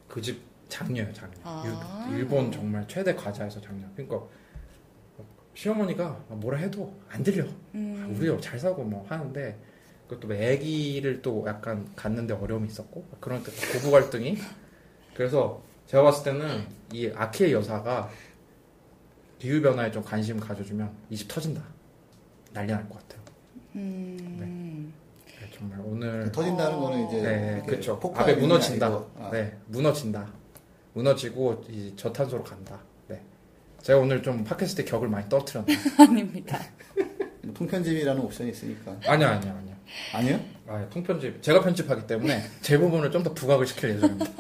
그 집 장녀예요, 장녀. 아. 유, 일본 정말 최대 과자에서 장녀. 그러니까. 시어머니가 뭐라 해도 안 들려. 음. 우리요 잘 사고 뭐 하는데 그것도 애기를 또 약간 갖는데 어려움이 있었고 그런 고부 갈등이 그래서 제가 봤을 때는 이 아키의 여사가 기후 변화에 좀 관심 가져주면 이 집 터진다 난리 날 것 같아요. 음. 네. 네, 정말 오늘 터진다는 어... 거는 이제 네, 그렇죠. 아베 무너진다. 아. 네, 무너진다. 무너지고 이 저탄소로 간다. 제가 오늘 좀 팟캐스트에 격을 많이 떨어뜨렸네요. 아닙니다. 통편집이라는 옵션이 있으니까. 아니요, 아니요, 아니요. 아니요? 아, 통편집. 제가 편집하기 때문에 제 부분을 좀 더 부각을 시킬 예정입니다.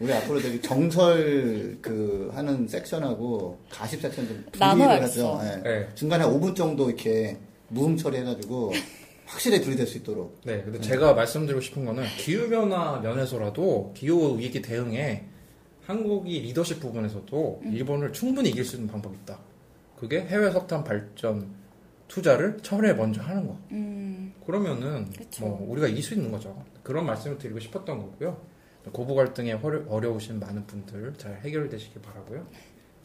우리 앞으로 되게 정설 그 하는 섹션하고 가십 섹션 좀 분리를 하죠. 네. 네. 중간에 오 분 정도 이렇게 무음 처리해가지고 확실히 분리될 수 있도록. 네, 근데 네. 제가 말씀드리고 싶은 거는 기후변화 면에서라도 기후 위기 대응에 한국이 리더십 부분에서도 음. 일본을 충분히 이길 수 있는 방법이 있다. 그게 해외 석탄 발전 투자를 철회 먼저 하는 거. 음. 그러면은 뭐 우리가 이길 수 있는 거죠. 그런 말씀을 드리고 싶었던 거고요. 고부 갈등에 어려, 어려우신 많은 분들 잘 해결되시길 바라고요.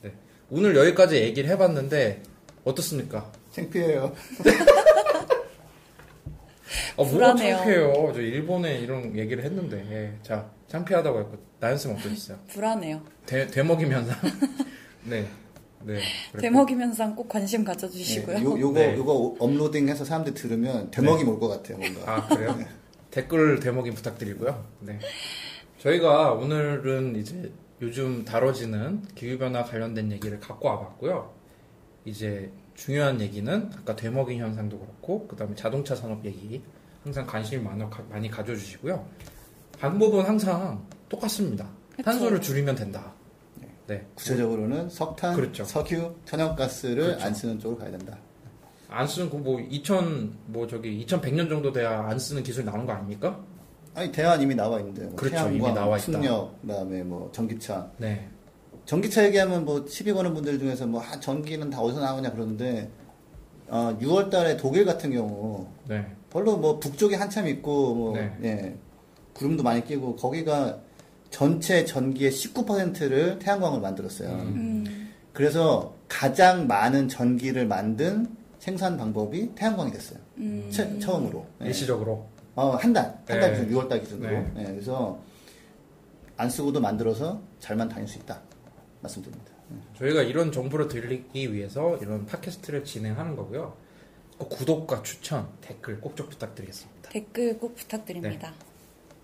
네. 오늘 여기까지 얘기를 해봤는데 어떻습니까? 창피해요. 아, 뭐가 창피해요. 저 일본에 이런 얘기를 했는데. 예. 자, 창피하다고 했고, 나연쌤 어떠셨어요? 불안해요. 대, 대먹임 현상? 네. 네. 대먹임 현상 꼭 관심 가져주시고요. 네. 요, 요거, 네. 요거 업로딩해서 사람들 들으면 대먹임 네. 올 것 같아요, 뭔가. 아, 그래요? 네. 댓글 대먹임 부탁드리고요. 네. 저희가 오늘은 이제 요즘 다뤄지는 기후변화 관련된 얘기를 갖고 와봤고요. 이제 중요한 얘기는 아까 대먹인 현상도 그렇고 그 다음에 자동차 산업 얘기 항상 관심이 많아, 가, 많이 가져주시고요. 방법은 항상 똑같습니다. 그쵸. 탄소를 줄이면 된다. 네. 네. 구체적으로는 석탄, 그렇죠. 석유, 천연가스를 그렇죠. 안 쓰는 쪽으로 가야 된다. 안 쓰는 뭐 이천 뭐 저기 이천백 년 정도 돼야 안 쓰는 기술 나오는 거 아닙니까? 아니 대안 이미 나와 있는데. 뭐 그렇죠. 태양과 이미 나와 있다. 풍력, 그다음에 뭐 전기차. 네. 전기차 얘기하면 뭐 시비 거는 분들 중에서 뭐 아, 전기는 다 어디서 나오냐 그러는데 어, 유월 달에 독일 같은 경우 네. 별로 뭐 북쪽에 한참 있고 뭐 네. 예, 구름도 많이 끼고 거기가 전체 전기의 십구 퍼센트를 태양광으로 만들었어요. 음. 그래서 가장 많은 전기를 만든 생산 방법이 태양광이 됐어요. 음. 처, 처음으로 예. 일시적으로 어, 한 달, 한 달 기준, 네. 유월 달 기준으로 네. 예, 그래서 안 쓰고도 만들어서 잘만 다닐 수 있다. 말씀드립니다. 저희가 이런 정보를 드리기 위해서 이런 팟캐스트를 진행하는 거고요. 꼭 구독과 추천, 댓글 꼭 좀 부탁드리겠습니다. 댓글 꼭 부탁드립니다. 네.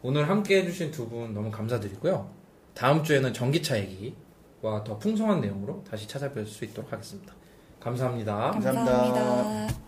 오늘 함께 해주신 두 분 너무 감사드리고요. 다음 주에는 전기차 얘기와 더 풍성한 내용으로 다시 찾아뵐 수 있도록 하겠습니다. 감사합니다. 감사합니다. 감사합니다.